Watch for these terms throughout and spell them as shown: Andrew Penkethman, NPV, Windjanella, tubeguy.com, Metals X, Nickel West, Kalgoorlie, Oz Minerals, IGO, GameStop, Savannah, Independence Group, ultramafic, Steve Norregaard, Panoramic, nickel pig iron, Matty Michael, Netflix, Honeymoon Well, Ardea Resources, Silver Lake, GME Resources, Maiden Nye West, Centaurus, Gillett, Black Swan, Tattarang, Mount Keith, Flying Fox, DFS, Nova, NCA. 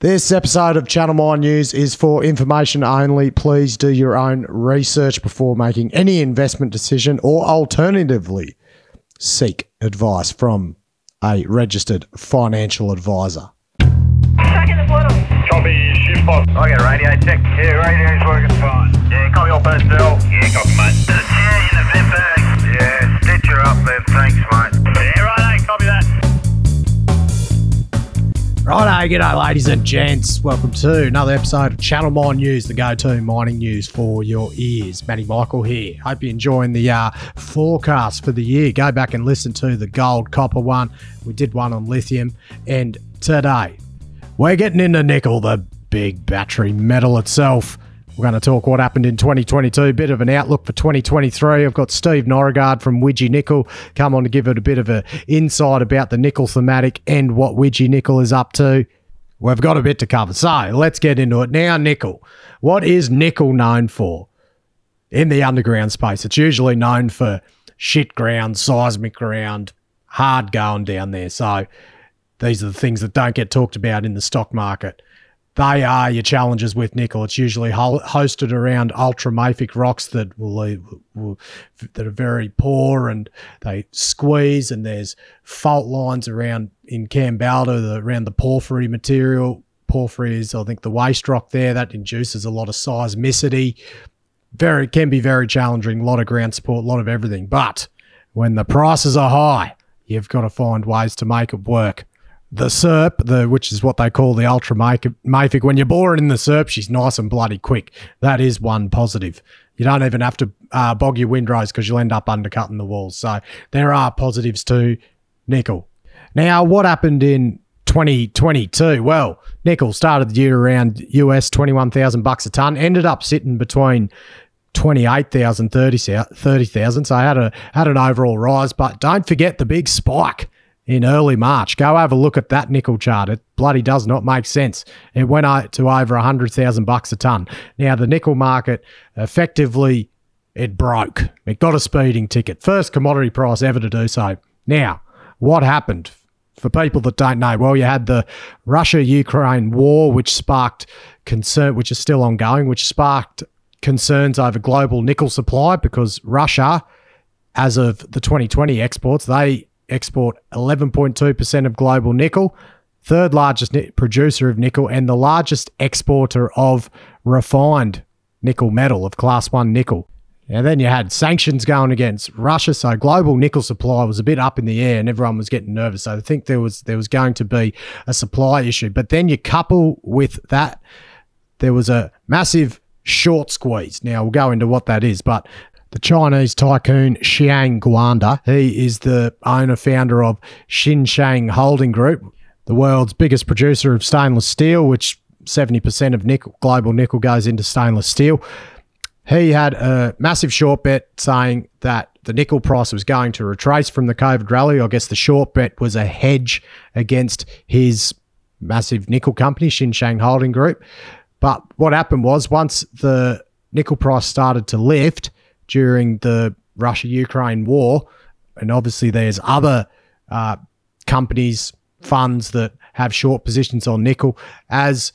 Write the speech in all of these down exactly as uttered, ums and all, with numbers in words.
This episode of Channel Mine News is for information only. Please do your own research before making any investment decision, or alternatively, seek advice from a registered financial advisor. Second of one. Copy, shift box. I got a radio check. Yeah, radio's working fine. Yeah, copy all personnel. Yeah, copy, mate. There's a chair in the vent bag. Yeah, stitch her up there. Thanks, mate. Yeah, right, copy that. Righto, g'day ladies and gents. Welcome to another episode of Channel Mine News, the go-to mining news for your ears. Matty Michael here. Hope you're enjoying the uh, forecast for the year. Go back and listen to the gold, copper one. We did one on lithium. And today, we're getting into nickel, the big battery metal itself. We're going to talk what happened in twenty twenty-two, bit of an outlook for twenty twenty-three. I've got Steve Norregaard from Widgie Nickel come on to give it a bit of an insight about the nickel thematic and what Widgie Nickel is up to. We've got a bit to cover, so let's get into it. Now, nickel. What is nickel known for? In the underground space, it's usually known for shit ground, seismic ground, hard going down there. So these are the things that don't get talked about in the stock market. They are your challenges with nickel. It's usually ho- hosted around ultramafic rocks that will, will, will that are very poor and they squeeze, and there's fault lines around in Kambalda, the, around the porphyry material. Porphyry is, I think, the waste rock there. That induces a lot of seismicity. Very can be very challenging, a lot of ground support, a lot of everything. But when the prices are high, you've got to find ways to make it work. The SERP, the, which is what they call the ultramafic, when you bore it in the SERP, she's nice and bloody quick. That is one positive. You don't even have to uh, bog your windrows because you'll end up undercutting the walls. So there are positives to nickel. Now, what happened in twenty twenty-two? Well, nickel started the year around U S twenty-one thousand bucks a tonne, ended up sitting between twenty-eight thousand, thirty thousand. So I had a had an overall rise, but don't forget the big spike in early March. Go have a look at that nickel chart. It bloody does not make sense. It went to over one hundred thousand bucks a tonne. Now, the nickel market effectively, it broke. It got a speeding ticket. First commodity price ever to do so. Now, what happened? For people that don't know, well, you had the Russia-Ukraine war, which sparked concern, which is still ongoing, which sparked concerns over global nickel supply because Russia, as of the twenty twenty exports, they export eleven point two percent of global nickel, third largest ni- producer of nickel and the largest exporter of refined nickel metal, of class one nickel. And then you had sanctions going against Russia, so global nickel supply was a bit up in the air and everyone was getting nervous. So I think there was there was going to be a supply issue. But then you couple with that, there was a massive short squeeze. Now, we'll go into what that is, but the Chinese tycoon Xiang Guangda, he is the owner-founder of Xinsheng Holding Group, the world's biggest producer of stainless steel, which seventy percent of nickel, global nickel goes into stainless steel. He had a massive short bet saying that the nickel price was going to retrace from the COVID rally. I guess the short bet was a hedge against his massive nickel company, Xinsheng Holding Group. But what happened was once the nickel price started to lift during the Russia-Ukraine war, and obviously there's other uh, companies, funds that have short positions on nickel. As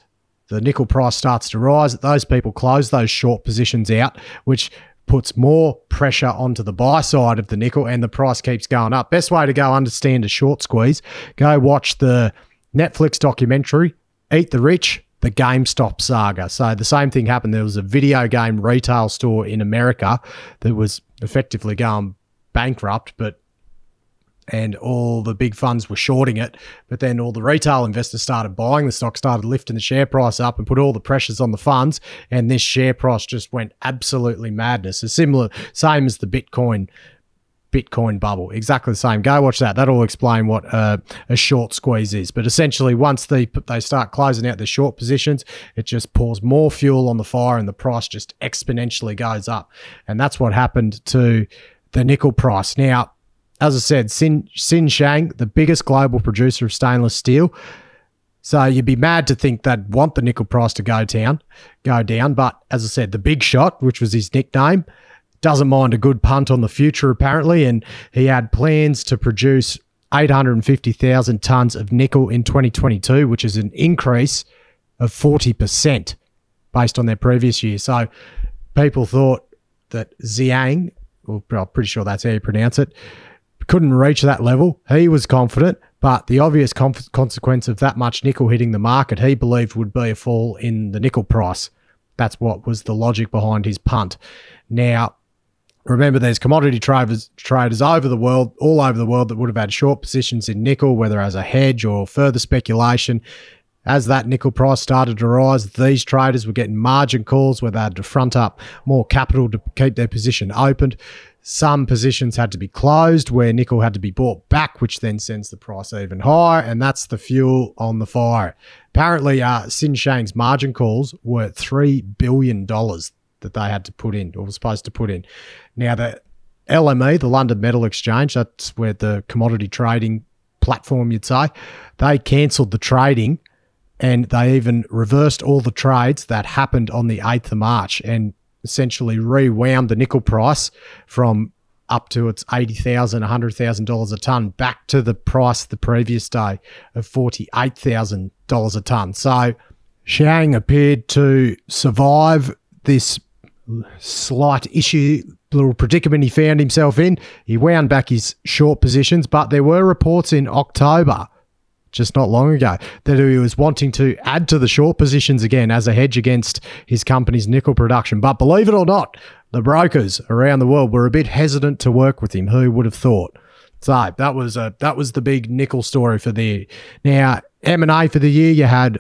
the nickel price starts to rise, those people close those short positions out, which puts more pressure onto the buy side of the nickel, and the price keeps going up. Best way to go understand a short squeeze, go watch the Netflix documentary, Eat the Rich, the GameStop saga. So the same thing happened. There was a video game retail store in America that was effectively going bankrupt, but and all the big funds were shorting it. But then all the retail investors started buying the stock, started lifting the share price up and put all the pressures on the funds. And this share price just went absolutely madness. A similar, same as the Bitcoin Bitcoin bubble, exactly the same. Go watch that. That'll explain what uh, a short squeeze is. But essentially, once they they start closing out their short positions, it just pours more fuel on the fire and the price just exponentially goes up. And that's what happened to the nickel price. Now, as I said, Xin, Xinsheng, the biggest global producer of stainless steel. So you'd be mad to think they'd want the nickel price to go down, go down. But as I said, the big shot, which was his nickname, doesn't mind a good punt on the future, apparently, and he had plans to produce eight hundred fifty thousand tonnes of nickel in twenty twenty-two, which is an increase of forty percent based on their previous year. So people thought that Xiang, well, I'm pretty sure that's how you pronounce it, couldn't reach that level. He was confident, but the obvious conf- consequence of that much nickel hitting the market, he believed, would be a fall in the nickel price. That's what was the logic behind his punt. Now, remember, there's commodity traders traders over the world, all over the world, that would have had short positions in nickel, whether as a hedge or further speculation. As that nickel price started to rise, these traders were getting margin calls where they had to front up more capital to keep their position opened. Some positions had to be closed where nickel had to be bought back, which then sends the price even higher, and that's the fuel on the fire. Apparently, uh, Xinsheng's margin calls were three billion dollars that they had to put in, or were supposed to put in. Now, the L M E, the London Metal Exchange, that's where the commodity trading platform, you'd say, they cancelled the trading, and they even reversed all the trades that happened on the eighth of March and essentially rewound the nickel price from up to its eighty thousand dollars, one hundred thousand dollars a tonne back to the price the previous day of forty-eight thousand dollars a tonne. So Xiang appeared to survive this slight issue, little predicament he found himself in. He wound back his short positions, but there were reports in October, just not long ago, that he was wanting to add to the short positions again as a hedge against his company's nickel production. But believe it or not, the brokers around the world were a bit hesitant to work with him. Who would have thought? So that was a that was the big nickel story for the year. Now, M and A for the year, you had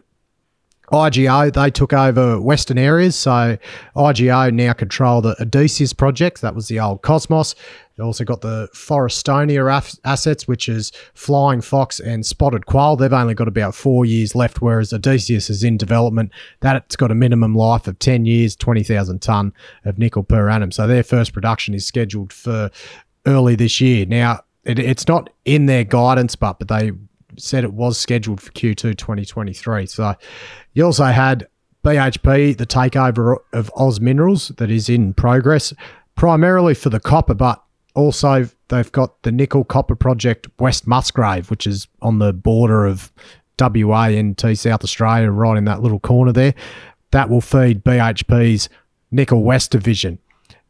I G O, they took over Western Areas, so I G O now control the Odysseus project, that was the old Cosmos. They also got the Forrestania assets, which is Flying Fox and Spotted Quoll. They've only got about four years left, whereas Odysseus is in development. That's got a minimum life of ten years, twenty thousand tonne of nickel per annum. So their first production is scheduled for early this year. Now, it, it's not in their guidance, but, but they said it was scheduled for Q two twenty twenty-three. So you also had B H P, the takeover of Oz Minerals that is in progress, primarily for the copper, but also they've got the nickel copper project West Musgrave, which is on the border of W A and South Australia, right in that little corner there. That will feed B H P's Nickel West division.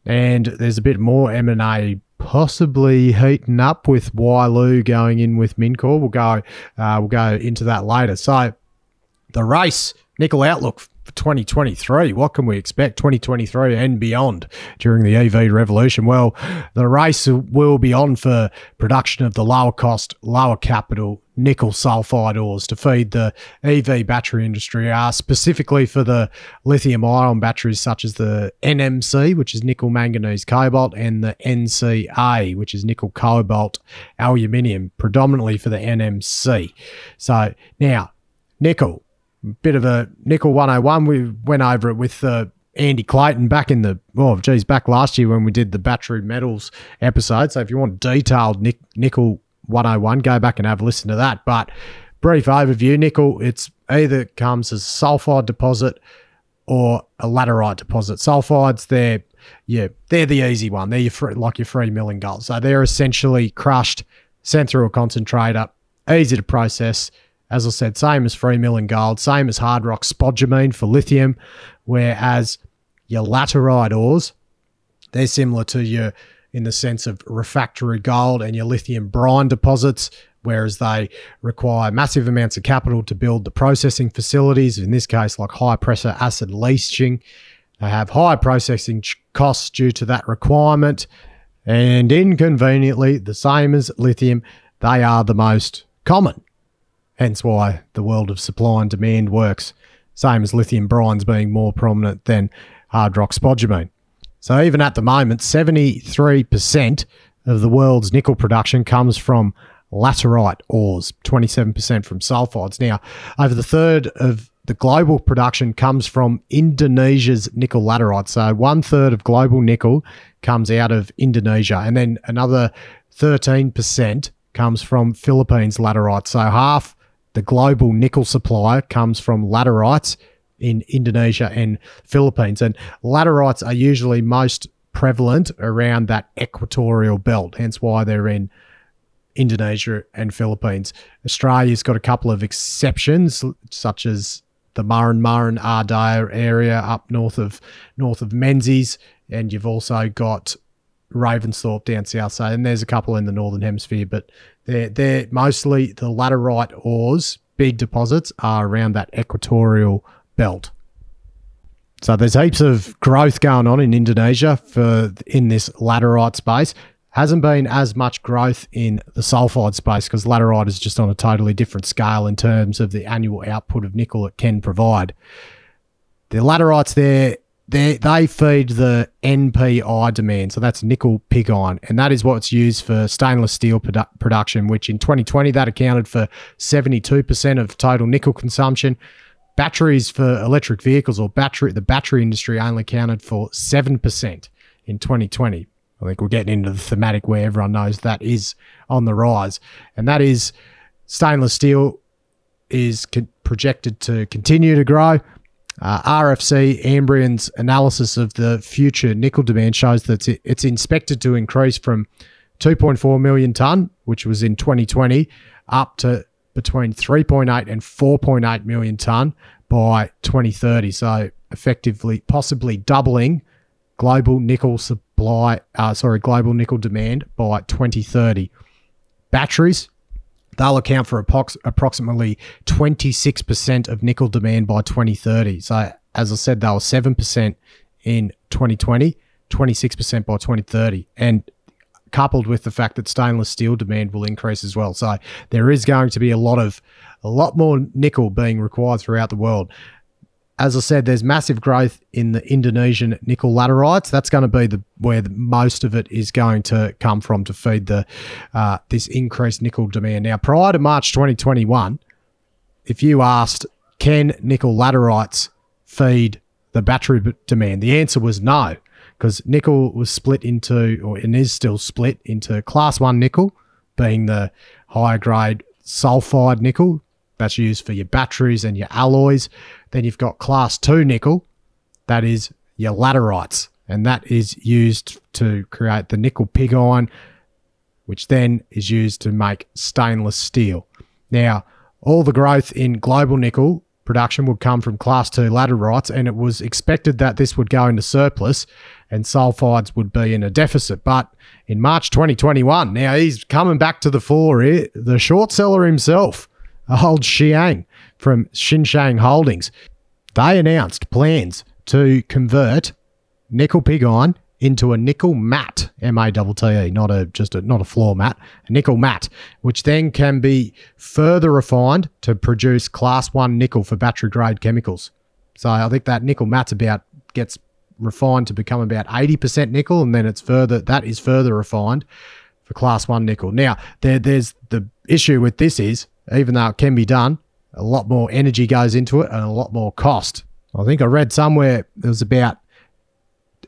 And there's a bit more M and A possibly heating up with Wyloo going in with Mincor. We'll go, uh, we'll go into that later. So the race, nickel outlook for twenty twenty-three. What can we expect twenty twenty-three and beyond during the E V revolution? Well, the race will be on for production of the lower cost, lower capital nickel sulfide ores to feed the E V battery industry, uh, specifically for the lithium ion batteries such as the N M C, which is nickel manganese cobalt, and the N C A, which is nickel cobalt aluminium, predominantly for the N M C. So now, nickel. Bit of a nickel one oh one. We went over it with uh, Andy Clayton back in the, oh, geez, back last year when we did the battery metals episode. So if you want detailed nic- nickel one oh one, go back and have a listen to that. But brief overview, nickel, it's either comes as sulfide deposit or a laterite deposit. Sulfides, they're, yeah, they're the easy one. They're your free, like your free milling gold. So they're essentially crushed, sent through a concentrator, easy to process. As I said, same as free milling gold, same as hard rock spodumene for lithium, whereas your laterite ores, they're similar to your, in the sense of refractory gold and your lithium brine deposits, whereas they require massive amounts of capital to build the processing facilities, in this case like high pressure acid leaching. They have high processing costs due to that requirement, and inconveniently, the same as lithium, they are the most common. Hence why the world of supply and demand works, same as lithium brines being more prominent than hard rock spodumene. So even at the moment, seventy-three percent of the world's nickel production comes from laterite ores, twenty-seven percent from sulfides. Now, over the third of the global production comes from Indonesia's nickel laterite. So one third of global nickel comes out of Indonesia, and then another thirteen percent comes from Philippines laterite. So half the global nickel supply comes from laterites in Indonesia and Philippines. And laterites are usually most prevalent around that equatorial belt, hence why they're in Indonesia and Philippines. Australia's got a couple of exceptions, such as the Murrin Murrin Ardire area up north of north of Menzies, and you've also got Ravensthorpe down south. So, and there's a couple in the northern hemisphere, but they're they're mostly the laterite ores. Big deposits are around that equatorial belt. So there's heaps of growth going on in Indonesia for in this laterite space. Hasn't been as much growth in the sulfide space because laterite is just on a totally different scale in terms of the annual output of nickel it can provide. The laterites there, they they feed the N P I demand, so that's nickel pig iron, and that is what's used for stainless steel produ- production, which in twenty twenty that accounted for seventy-two percent of total nickel consumption. Batteries for electric vehicles or battery, the battery industry only accounted for seven percent in twenty twenty. I think we're getting into the thematic where everyone knows that is on the rise. And that is stainless steel is co- projected to continue to grow. Uh, R F C Ambrian's analysis of the future nickel demand shows that it's, it's expected to increase from two point four million tonne, which was in twenty twenty, up to between three point eight and four point eight million tonne by twenty thirty. So effectively, possibly doubling global nickel supply, uh, sorry, global nickel demand by twenty thirty. Batteries, they'll account for apox- approximately twenty-six percent of nickel demand by twenty thirty. So as I said, they were seven percent in twenty twenty, twenty-six percent by twenty thirty. And coupled with the fact that stainless steel demand will increase as well. So there is going to be a lot of, a lot more nickel being required throughout the world. As I said, there's massive growth in the Indonesian nickel laterites. That's going to be the where the, most of it is going to come from to feed the uh, this increased nickel demand. Now, prior to March twenty twenty-one, if you asked, can nickel laterites feed the battery b- demand? The answer was no, because nickel was split into, or and is still split into class one nickel, being the higher grade sulfide nickel that's used for your batteries and your alloys. Then you've got class two nickel, that is your laterites, and that is used to create the nickel pig iron, which then is used to make stainless steel. Now, all the growth in global nickel production would come from class two laterites, and it was expected that this would go into surplus and sulfides would be in a deficit. But in March twenty twenty-one, now he's coming back to the fore here, the short seller himself, old Xiang from Xinsheng Holdings. They announced plans to convert nickel pig iron into a nickel matte, M A T T E, not a just a not a floor mat, a nickel matte, which then can be further refined to produce class one nickel for battery grade chemicals. So I think that nickel matte's about gets refined to become about eighty percent nickel, and then it's further that is further refined for class one nickel. Now, there there's the issue with this is, even though it can be done, a lot more energy goes into it and a lot more cost. I think I read somewhere it was about,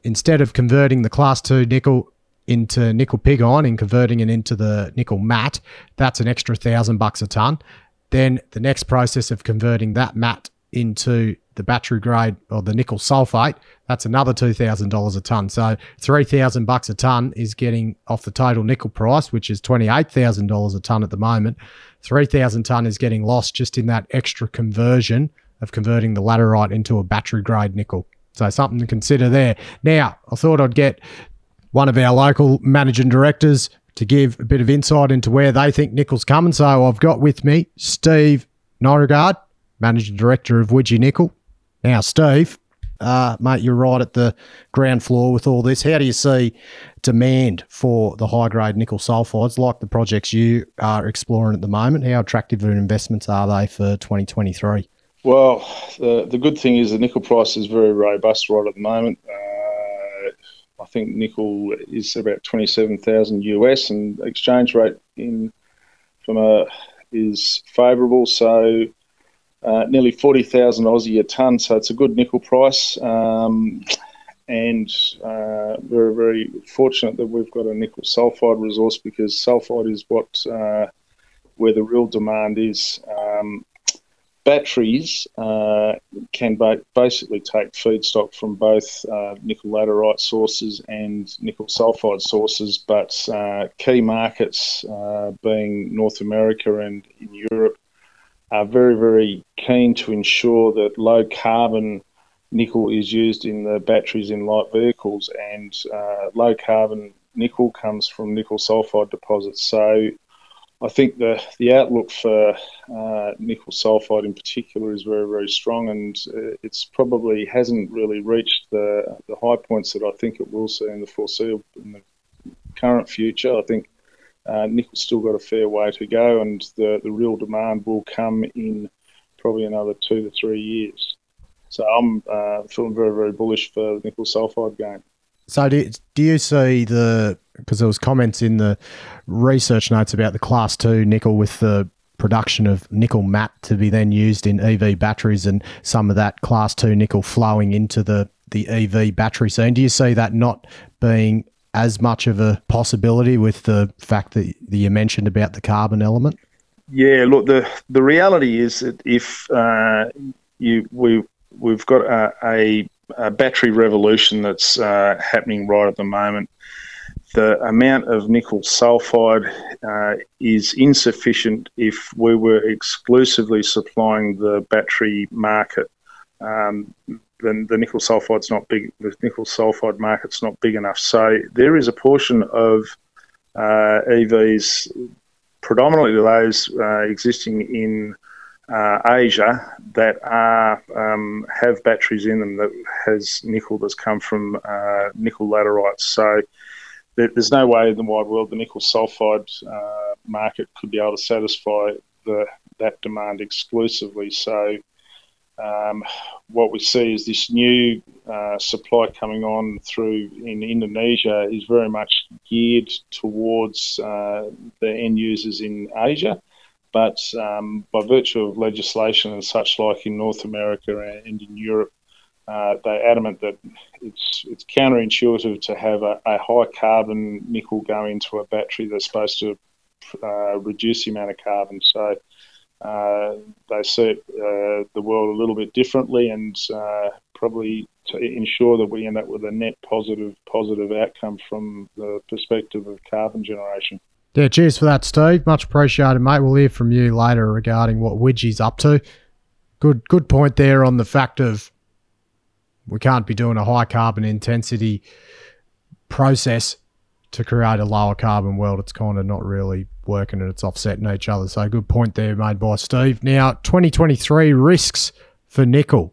instead of converting the class two nickel into nickel pig iron and converting it into the nickel matte, that's an extra thousand bucks a ton. Then the next process of converting that matte into the battery grade or the nickel sulfate, that's another two thousand dollars a ton. So three thousand bucks a ton is getting off the total nickel price, which is twenty-eight thousand dollars a ton at the moment. three thousand ton is getting lost just in that extra conversion of converting the laterite into a battery grade nickel. So something to consider there. Now, I thought I'd get one of our local managing directors to give a bit of insight into where they think nickel's coming. So I've got with me Steve Norregaard, Managing Director of Widgie Nickel. Now, Steve, uh, mate, you're right at the ground floor with all this. How do you see demand for the high-grade nickel sulfides, like the projects you are exploring at the moment? How attractive investments are they for twenty twenty-three? Well, the, the good thing is the nickel price is very robust right at the moment. Uh, I think nickel is about twenty-seven thousand U S, and exchange rate in from a is favourable, so Uh, nearly forty thousand Aussie a tonne, so it's a good nickel price, um, and uh, we're very fortunate that we've got a nickel sulfide resource, because sulfide is what uh, where the real demand is. Um, batteries uh, can ba- basically take feedstock from both uh, nickel laterite sources and nickel sulfide sources, but uh, key markets uh, being North America and in Europe, are very, very keen to ensure that low carbon nickel is used in the batteries in light vehicles, and uh, low carbon nickel comes from nickel sulfide deposits. So I think the, the outlook for uh, nickel sulfide in particular is very, very strong, and it's probably hasn't really reached the, the high points that I think it will see in the foreseeable, in the current future. I think uh, nickel's still got a fair way to go, and the, the real demand will come in probably another two to three years. So I'm uh, feeling very, very bullish for the nickel sulfide game. So do, do you see the, because there was comments in the research notes about the class two nickel with the production of nickel matte to be then used in E V batteries, and some of that class two nickel flowing into the, the E V battery scene. Do you see that not being as much of a possibility with the fact that you mentioned about the carbon element? Yeah, look, the, the reality is that if uh, you we, we've got a, a a battery revolution that's uh, happening right at the moment. The amount of nickel sulfide uh, is insufficient if we were exclusively supplying the battery market. Um, then the nickel sulfide's not big. The nickel sulfide market's not big enough. So there is a portion of uh, E Vs, predominantly those uh, existing in Uh, Asia, that are um, have batteries in them that has nickel that's come from uh, nickel laterites. So there, there's no way in the wide world the nickel sulfide uh, market could be able to satisfy the, that demand exclusively. So um, what we see is this new uh, supply coming on through in Indonesia is very much geared towards uh, the end users in Asia. But um, by virtue of legislation and such like in North America and in Europe, uh, they're adamant that it's it's counterintuitive to have a, a high carbon nickel go into a battery that's supposed to uh, reduce the amount of carbon. So uh, they see uh, the world a little bit differently, and uh, probably to ensure that we end up with a net positive positive outcome from the perspective of carbon generation. Yeah, cheers for that, Steve. Much appreciated, mate. We'll hear from you later regarding what Widgie's up to. Good good point there on the fact of we can't be doing a high carbon intensity process to create a lower carbon world. It's kind of not really working, and it's offsetting each other. So good point there made by Steve. Now, twenty twenty-three risks for nickel.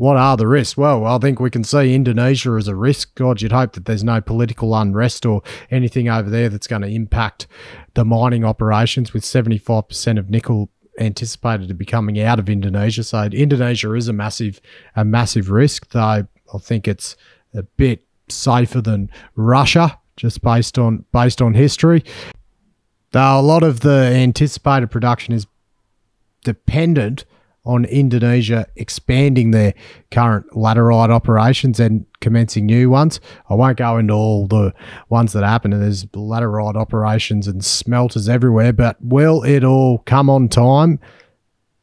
What are the risks? Well, I think we can see Indonesia as a risk. God, you'd hope that there's no political unrest or anything over there that's going to impact the mining operations, with seventy-five percent of nickel anticipated to be coming out of Indonesia. So Indonesia is a massive, a massive risk, though I think it's a bit safer than Russia, just based on based on history. Though a lot of the anticipated production is dependent on Indonesia expanding their current laterite operations and commencing new ones. I won't go into all the ones that happen, and there's laterite operations and smelters everywhere, but will it all come on time,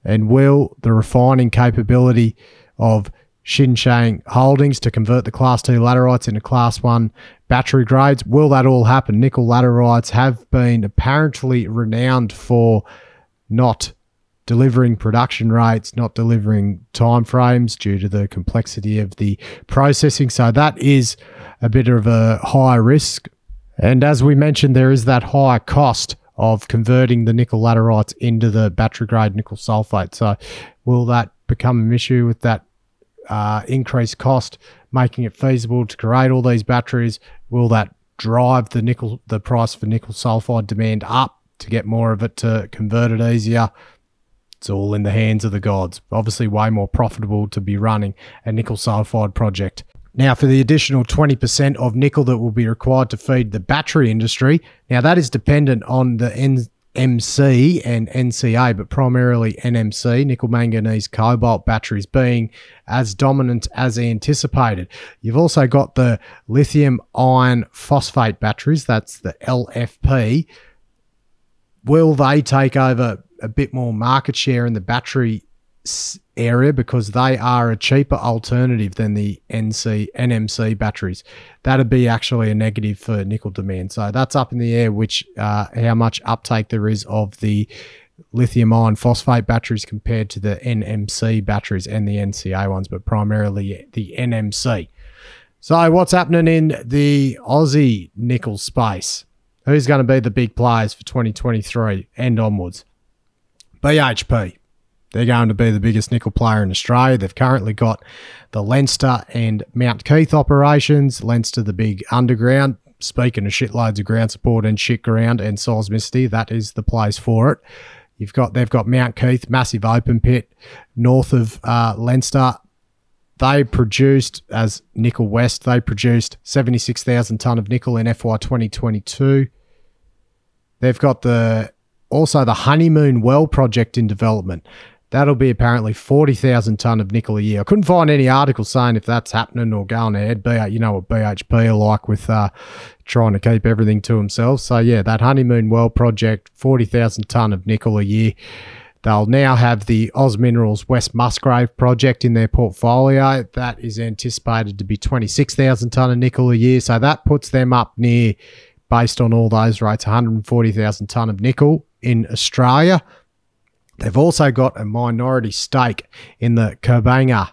and will the refining capability of Xinsheng Holdings to convert the Class two laterites into Class one battery grades, will that all happen? Nickel laterites have been apparently renowned for not delivering production rates, not delivering timeframes due to the complexity of the processing. So that is a bit of a high risk. And as we mentioned, there is that high cost of converting the nickel laterites into the battery-grade nickel sulfate. So will that become an issue with that uh, increased cost, making it feasible to create all these batteries? Will that drive the nickel, the price for nickel sulfide demand up to get more of it to convert it easier? It's all in the hands of the gods. Obviously, way more profitable to be running a nickel sulfide project. Now, for the additional twenty percent of nickel that will be required to feed the battery industry, now that is dependent on the N M C and N C A, but primarily N M C, nickel manganese cobalt batteries, being as dominant as anticipated. You've also got the lithium iron phosphate batteries, that's the L F P. Will they take over a bit more market share in the battery area because they are a cheaper alternative than the N C N M C batteries? That'd be actually a negative for nickel demand. So that's up in the air, which uh, how much uptake there is of the lithium iron phosphate batteries compared to the N M C batteries and the N C A ones, but primarily the N M C. So what's happening in the Aussie nickel space? Who's going to be the big players for twenty twenty-three and onwards? B H P. They're going to be the biggest nickel player in Australia. They've currently got the Leinster and Mount Keith operations. Leinster, the big underground. Speaking of shitloads of ground support and shit ground and seismicity, that is the place for it. You've got they've got Mount Keith, massive open pit north of uh, Leinster. They produced, as Nickel West, they produced seventy-six thousand tonne of nickel in F Y twenty twenty-two. They've got the also the Honeymoon Well project in development. That'll be apparently forty thousand tonne of nickel a year. I couldn't find any article saying if that's happening or going ahead. But you know what B H P are like with uh, trying to keep everything to themselves. So yeah, that Honeymoon Well project, forty thousand tonne of nickel a year. They'll now have the Oz Minerals West Musgrave project in their portfolio. That is anticipated to be twenty-six thousand tonne of nickel a year. So that puts them up near, based on all those rates, one hundred forty thousand tonne of nickel in Australia. They've also got a minority stake in the Kabanga,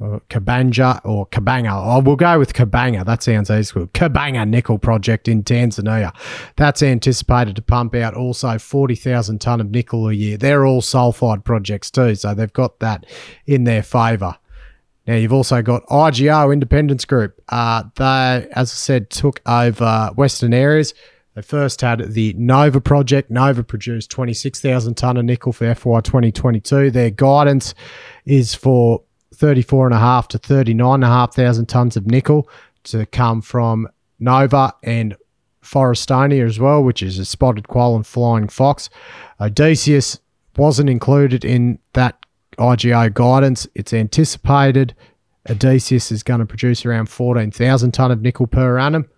or Kabanja, or Kabanga. Oh, we'll go with Kabanga. That sounds easy. Kabanga Nickel Project in Tanzania. That's anticipated to pump out also forty thousand tonne of nickel a year. They're all sulfide projects too, so they've got that in their favour. Now, you've also got I G O, Independence Group. Uh, they, as I said, took over Western Areas. They first had the Nova project. Nova produced twenty-six thousand tonne of nickel for F Y twenty twenty-two. Their guidance is for thirty-four thousand five hundred to thirty-nine thousand five hundred tonnes of nickel to come from Nova and Forrestania as well, which is a Spotted Quoll and Flying Fox. Odysseus wasn't included in that I G O guidance. It's anticipated Odysseus is going to produce around fourteen thousand tonne of nickel per annum.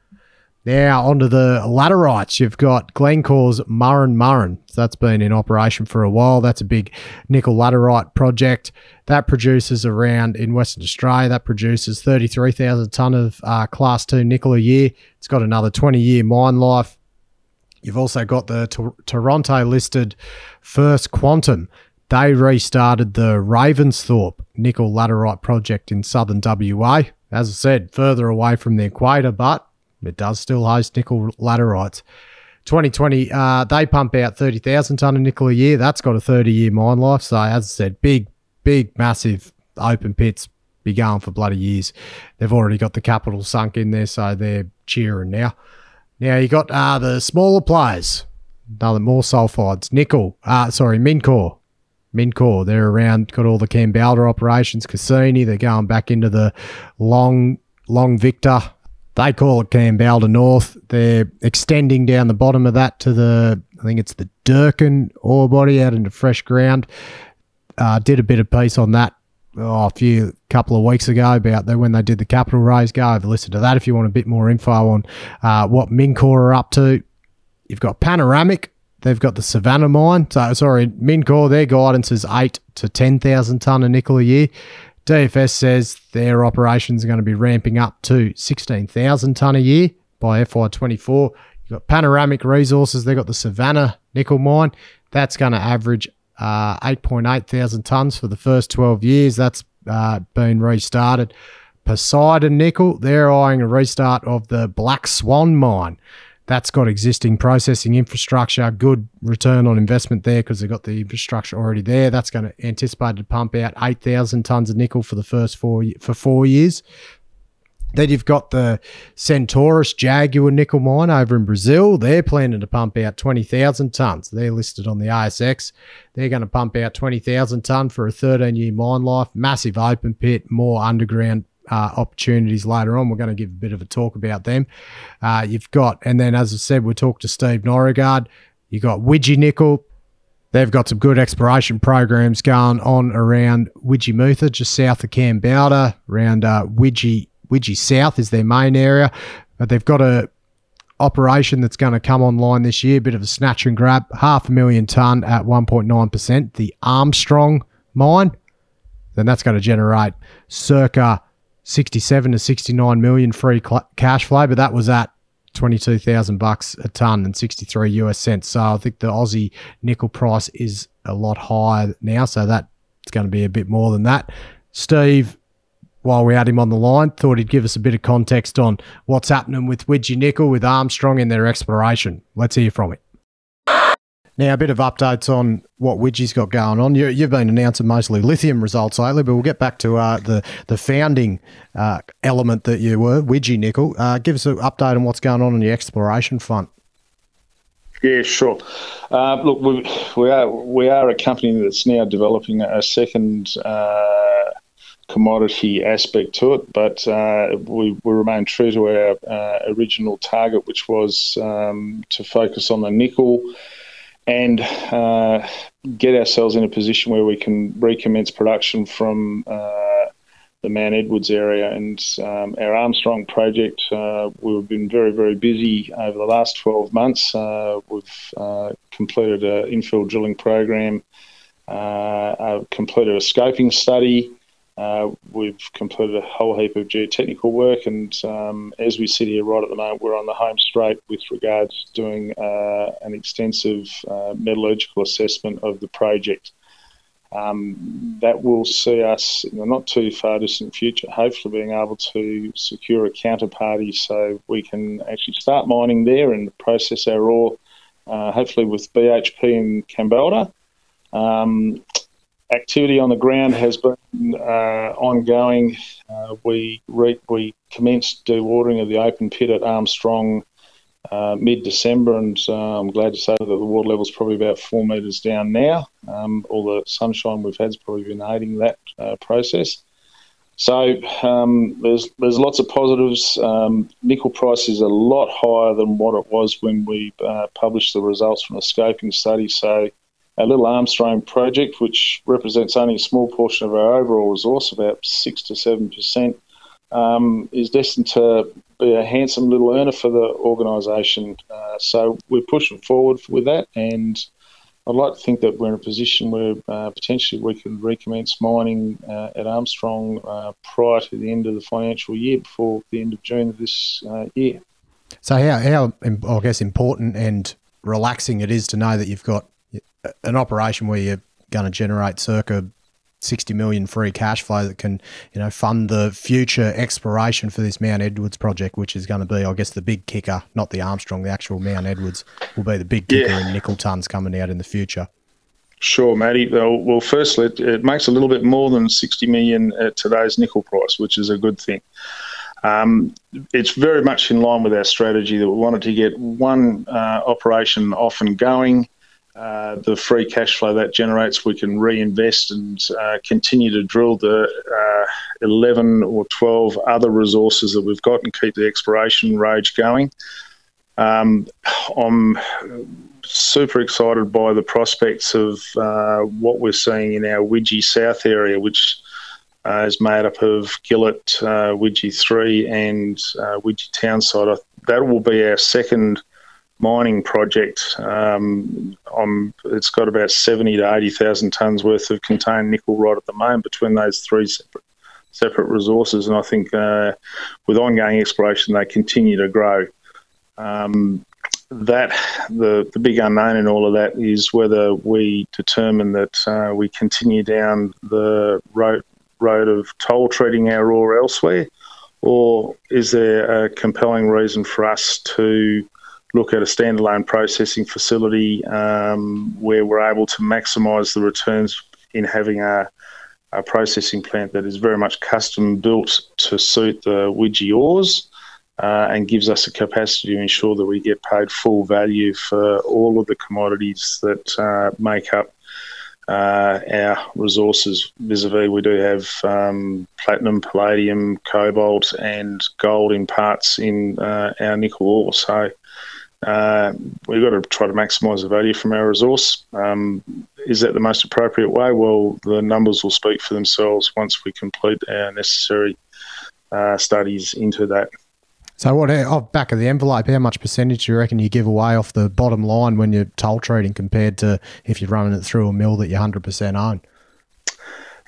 Now, onto the laterites. You've got Glencore's Murrin Murrin. So that's been in operation for a while. That's a big nickel laterite project. That produces around, in Western Australia, that produces thirty-three thousand tonne of uh, Class two nickel a year. It's got another twenty-year mine life. You've also got the to- Toronto-listed First Quantum. They restarted the Ravensthorpe nickel laterite project in southern W A. As I said, further away from the equator, but it does still host nickel laterites. twenty twenty, uh, they pump out thirty thousand tonne of nickel a year. That's got a thirty-year mine life. So, as I said, big, big, massive open pits be going for bloody years. They've already got the capital sunk in there, so they're cheering now. Now, you got uh, the smaller players. Another more sulfides. Nickel, uh, sorry, Mincor. Mincor, they're around, got all the Kambalda operations. Cassini, they're going back into the long, long Victor. They call it Kambalda North. They're extending down the bottom of that to the, I think it's the Durkin ore body out into fresh ground. Uh, did a bit of piece on that oh, a few couple of weeks ago about there when they did the capital raise. Go over, listen to that if you want a bit more info on uh, what Mincor are up to. You've got Panoramic. They've got the Savannah mine. So, sorry, Mincor, their guidance is eight to ten thousand tonne of nickel a year. D F S says their operations are going to be ramping up to sixteen thousand tonne a year by F Y twenty-four. You've got Panoramic Resources. They've got the Savannah nickel mine. That's going to average uh, eight point eight thousand tonnes for the first twelve years. That's uh, been restarted. Poseidon Nickel, they're eyeing a restart of the Black Swan mine. That's got existing processing infrastructure, good return on investment there because they've got the infrastructure already there. That's going to anticipate to pump out eight thousand tonnes of nickel for the first four for four years. Then you've got the Centaurus Jaguar nickel mine over in Brazil. They're planning to pump out twenty thousand tonnes. They're listed on the A S X. They're going to pump out twenty thousand tonne for a thirteen-year mine life, massive open pit, more underground Uh, opportunities later on. We're going to give a bit of a talk about them. Uh, you've got, and then as I said, we'll talk to Steve Norregaard. You've got Widgie Nickel. They've got some good exploration programs going on around Widgie Mutha, just south of Kambalda, around uh, Widgie, Widgie South is their main area. But they've got a operation that's going to come online this year, a bit of a snatch and grab, half a million tonne at one point nine percent, the Armstrong mine. Then that's going to generate circa sixty-seven to sixty-nine million free cl- cash flow, but that was at twenty-two thousand bucks a ton and sixty-three U S cents. So I think the Aussie nickel price is a lot higher now. So that's going to be a bit more than that. Steve, while we had him on the line, thought he'd give us a bit of context on what's happening with Widgie Nickel, with Armstrong and their exploration. Let's hear from it. Now, a bit of updates on what Widgie's got going on. You, you've been announcing mostly lithium results lately, but we'll get back to uh, the, the founding uh, element that you were, Widgie Nickel. Uh, give us an update on what's going on on the exploration front. Yeah, sure. Uh, look, we, we are we are a company that's now developing a second uh, commodity aspect to it, but uh, we, we remain true to our uh, original target, which was um, to focus on the nickel and uh, get ourselves in a position where we can recommence production from uh, the Mount Edwards area. And um, our Armstrong project, uh, we've been very, very busy over the last twelve months. Uh, we've uh, completed an infill drilling program, uh, completed a scoping study. Uh, we've completed a whole heap of geotechnical work, and um, as we sit here right at the moment, we're on the home straight with regards to doing uh, an extensive uh, metallurgical assessment of the project. Um, that will see us in the not too far distant future hopefully being able to secure a counterparty so we can actually start mining there and process our ore, uh, hopefully with B H P in Kambalda. Um, Activity on the ground has been uh, ongoing. Uh, we re- we commenced dewatering of the open pit at Armstrong uh, mid-December, and uh, I'm glad to say that the water level's probably about four metres down now. Um, all the sunshine we've had's probably been aiding that uh, process. So um, there's there's lots of positives. Um, nickel price is a lot higher than what it was when we uh, published the results from the scoping study. So our little Armstrong project, which represents only a small portion of our overall resource, about six to seven percent, um, is destined to be a handsome little earner for the organisation. Uh, so we're pushing forward with that, and I'd like to think that we're in a position where uh, potentially we can recommence mining uh, at Armstrong uh, prior to the end of the financial year, before the end of June of this uh, year. So how, how, I guess, important and relaxing it is to know that you've got an operation where you're going to generate circa sixty million free cash flow that can, you know, fund the future exploration for this Mount Edwards project, which is going to be, I guess, the big kicker, not the Armstrong, the actual Mount Edwards will be the big kicker yeah. in nickel tons coming out in the future. Sure, Matty. Well, well firstly, it, it makes a little bit more than sixty million at today's nickel price, which is a good thing. Um, it's very much in line with our strategy that we wanted to get one uh, operation off and going. Uh, the free cash flow that generates, we can reinvest and uh, continue to drill the uh, eleven or twelve other resources that we've got and keep the exploration rage going. Um, I'm super excited by the prospects of uh, what we're seeing in our Widgie South area, which uh, is made up of Gillett, uh, Widgie three and uh, Widgie Townside. That will be our second mining project. Um, I'm, it's got about seventy to eighty thousand tonnes worth of contained nickel right at the moment between those three separate, separate resources, and I think uh, with ongoing exploration they continue to grow. Um, that the, the big unknown in all of that is whether we determine that uh, we continue down the road, road of toll treating our ore elsewhere, or is there a compelling reason for us to look at a standalone processing facility um, where we're able to maximise the returns in having a, a processing plant that is very much custom built to suit the Widgie ores uh, and gives us the capacity to ensure that we get paid full value for all of the commodities that uh, make up uh, our resources. Vis-a-vis, we do have um, platinum, palladium, cobalt and gold in parts in uh, our nickel ore. So Uh, we've got to try to maximise the value from our resource. Um, is that the most appropriate way? Well, the numbers will speak for themselves once we complete our necessary uh, studies into that. So what, off back of the envelope, how much percentage do you reckon you give away off the bottom line when you're toll treating compared to if you're running it through a mill that you one hundred percent own?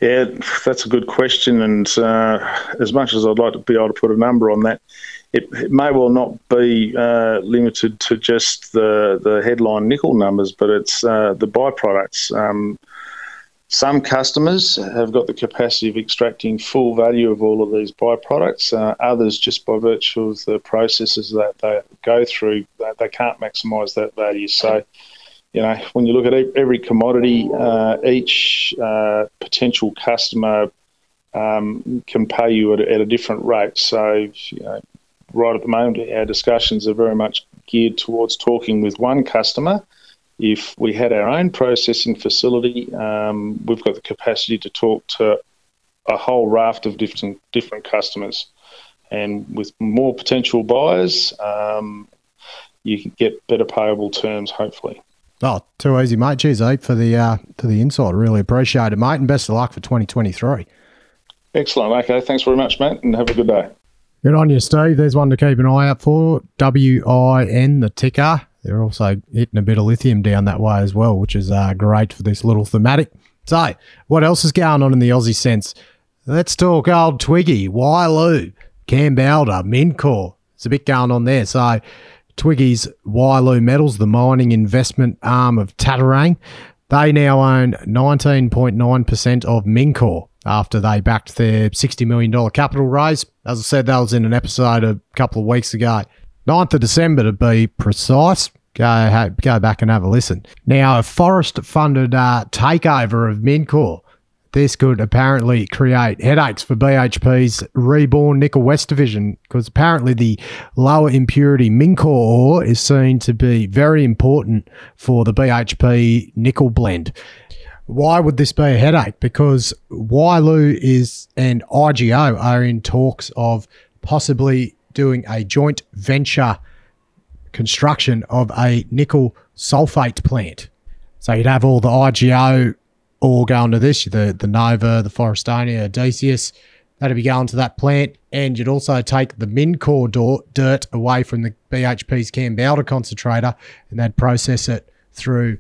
Yeah, that's a good question, and uh, as much as I'd like to be able to put a number on that, it, it may well not be uh, limited to just the, the headline nickel numbers, but it's uh, the byproducts. Um, some customers have got the capacity of extracting full value of all of these byproducts. Uh, others, just by virtue of the processes that they go through, they, they can't maximise that value. So, you know, when you look at every commodity, uh, each uh, potential customer um, can pay you at, at a different rate. So, you know, right at the moment, our discussions are very much geared towards talking with one customer. If we had our own processing facility, um, we've got the capacity to talk to a whole raft of different different customers, and with more potential buyers, um, you can get better payable terms, hopefully. Oh, too easy, mate. Cheers, Abe, for the uh, for the insight. Really appreciate it, mate, and best of luck for twenty twenty-three. Excellent. Okay, thanks very much, mate, and have a good day. Good on you, Steve. There's one to keep an eye out for. W I N, the ticker. They're also hitting a bit of lithium down that way as well, which is uh, great for this little thematic. So, what else is going on in the Aussie sense? Let's talk old Twiggy, Wyloo, Kambalda, Mincor. There's a bit going on there. So, Twiggy's Wyloo Metals, the mining investment arm of Tattarang, they now own nineteen point nine percent of Mincor after they backed their sixty million dollars capital raise. As I said, that was in an episode a couple of weeks ago, ninth of December to be precise. Go go back and have a listen. Now, a Forrest-funded uh, takeover of Mincor. This could apparently create headaches for B H P's reborn Nickel West division, because apparently the lower impurity Mincor ore is seen to be very important for the B H P nickel blend. Why would this be a headache? Because Wyloo is and I G O are in talks of possibly doing a joint venture construction of a nickel sulfate plant. So you'd have all the I G O all going to this, the, the Nova, the Forrestania, Odysseus, that'd be going to that plant. And you'd also take the Mincor do- dirt away from the B H P's Kambalda concentrator, and they'd process it through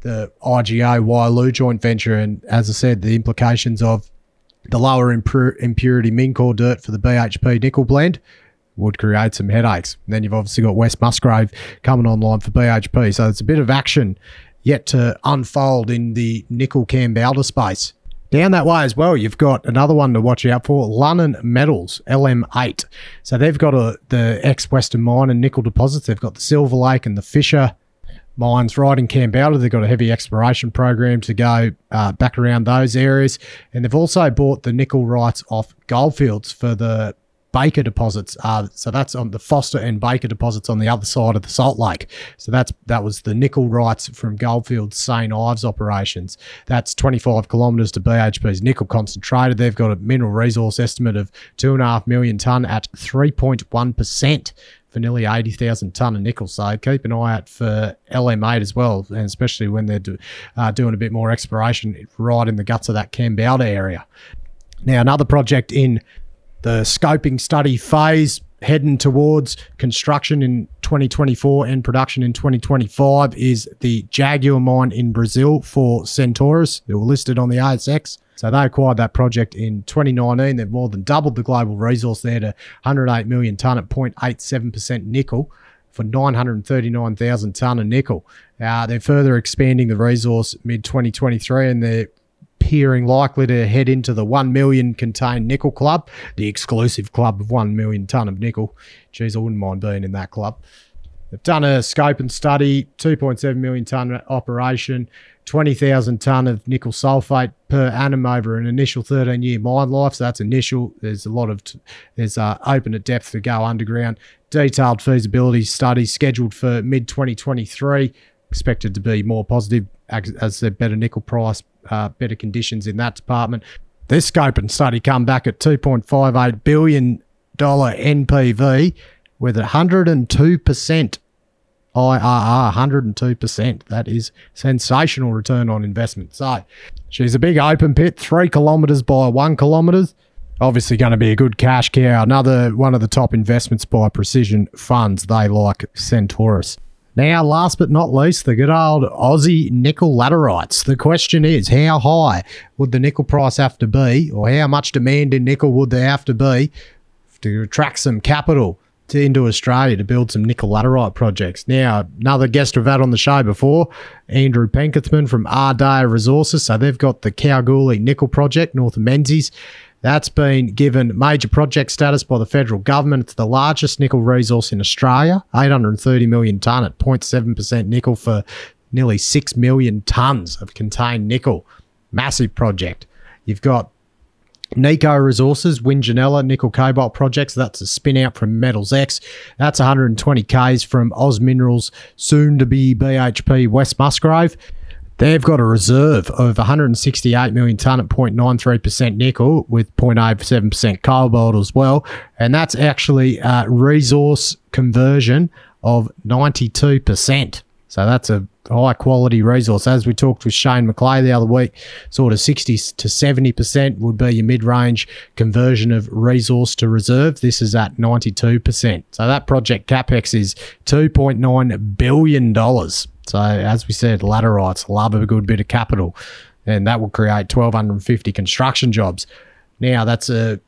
the I G O Wyloo joint venture. And as I said, the implications of the lower impur- impurity Mincor dirt for the B H P nickel blend would create some headaches. And then you've obviously got West Musgrave coming online for B H P. So it's a bit of action yet to unfold in the nickel Kambalda space. Down that way as well, you've got another one to watch out for, London Metals, L M eight. So they've got a, the ex-Western mine and nickel deposits. They've got the Silver Lake and the Fisher mines right in Kambalda. They've got a heavy exploration program to go uh, back around those areas. And they've also bought the nickel rights off Goldfields for the Baker deposits, uh, so that's on the Foster and Baker deposits on the other side of the Salt Lake. So that's that was the nickel rights from Goldfields Saint Ives operations. That's twenty-five kilometres to B H P's nickel concentrator. They've got a mineral resource estimate of two and a half million tonne at three point one percent for nearly eighty thousand tonne of nickel. So keep an eye out for L M eight as well, and especially when they're do, uh, doing a bit more exploration right in the guts of that Kambalda area. Now, another project in the scoping study phase, heading towards construction in twenty twenty-four and production in twenty twenty-five, is the Jaguar mine in Brazil for Centaurus. They were listed on the A S X. So they acquired that project in twenty nineteen. They've more than doubled the global resource there to one hundred eight million tonne at zero point eight seven percent nickel for nine hundred thirty-nine thousand tonne of nickel. Uh, they're further expanding the resource mid twenty twenty-three, and they're appearing likely to head into the one million contained nickel club, the exclusive club of one million tonne of nickel. Geez, I wouldn't mind being in that club. They've done a scope and study, two point seven million tonne operation, twenty thousand tonne of nickel sulfate per annum over an initial thirteen year mine life. So that's initial. There's a lot of, t- there's uh, open at depth to go underground. Detailed feasibility study scheduled for mid twenty twenty-three, expected to be more positive as I said, better nickel price, uh, better conditions in that department. This scope and study come back at two point five eight billion dollars N P V with one hundred two percent I R R, one hundred two percent. That is sensational return on investment. So she's a big open pit, three kilometres by one kilometre. Obviously going to be a good cash cow. Another one of the top investments by Precision Funds. They like Centaurus. Now, last but not least, the good old Aussie nickel laterites. The question is, how high would the nickel price have to be, or how much demand in nickel would there have to be to attract some capital to into Australia to build some nickel laterite projects. Now, another guest we've had on the show before, Andrew Penkethman from Ardea Resources. So they've got the Kalgoorlie Nickel Project, north of Menzies. That's been given major project status by the federal government. It's the largest nickel resource in Australia, eight hundred thirty million tonne at zero point seven percent nickel for nearly six million tonnes of contained nickel. Massive project. You've got Nico Resources, Windjanella Nickel Cobalt Project. So that's a spin out from Metals X. That's one hundred twenty kays from Oz Minerals, soon to be B H P West Musgrave. They've got a reserve of one hundred sixty-eight million tonne at zero point nine three percent nickel with zero point eight seven percent cobalt as well. And that's actually a resource conversion of ninety-two percent. So that's a high quality resource. As we talked with Shane McClay the other week, sort of sixty to seventy percent would be your mid-range conversion of resource to reserve. This is at ninety-two percent. So that project capex is two point nine billion dollars. So as we said, laterites love a good bit of capital, and that will create one thousand two hundred fifty construction jobs. Now, that's a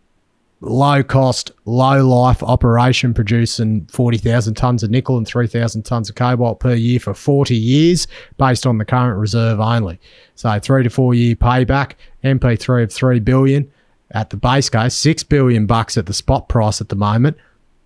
low-cost, low-life operation producing forty thousand tonnes of nickel and three thousand tonnes of cobalt per year for forty years based on the current reserve only. So three to four-year payback, M P three of three billion dollars at the base case, six billion dollars bucks at the spot price at the moment,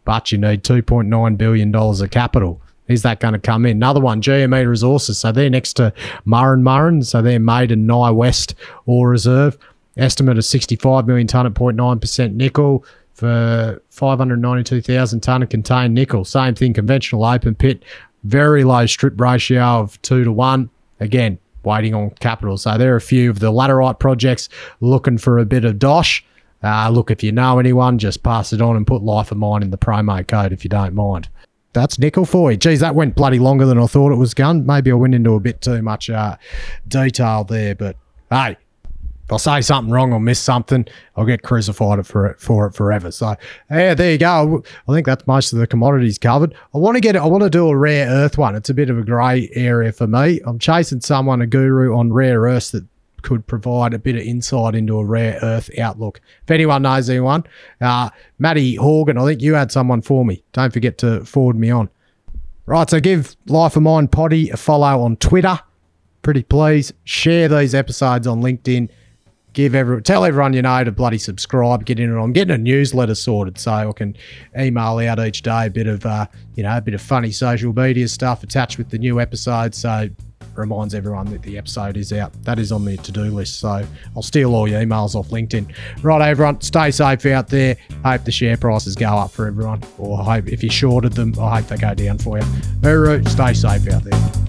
but you need two point nine billion dollars of capital. Is that going to come in? Another one, G M E Resources. So they're next to Murrin Murrin. So they're maiden Nye West ore reserve. Estimate of sixty-five million tonne at zero point nine percent nickel for five hundred ninety-two thousand tonne of contained nickel. Same thing, conventional open pit. Very low strip ratio of two to one. Again, waiting on capital. So there are a few of the laterite projects looking for a bit of dosh. Uh, look, if you know anyone, just pass it on and put Life of Mine in the promo code if you don't mind. That's nickel for you. Geez, that went bloody longer than I thought it was going. Maybe I went into a bit too much uh, detail there, but hey, if I say something wrong or miss something, I'll get crucified for it, for it forever. So yeah, there you go. I think that's most of the commodities covered. I want to get, I want to do a rare earth one. It's a bit of a grey area for me. I'm chasing someone, a guru on rare earths that could provide a bit of insight into a rare earth outlook. If anyone knows anyone, uh, Matty Horgan, I think you had someone for me. Don't forget to forward me on. Right, so give Life of Mine Poddy a follow on Twitter. Pretty please. Share these episodes on LinkedIn. Give every, Tell everyone you know to bloody subscribe, get in and I'm getting a newsletter sorted so I can email out each day a bit of, uh, you know, a bit of funny social media stuff attached with the new episodes. So reminds everyone that the episode is out. That is on their to-do list. So I'll steal all your emails off LinkedIn. Right, everyone, stay safe out there. Hope the share prices go up for everyone, or I hope if you shorted them, I hope they go down for you. Hooroo, stay safe out there.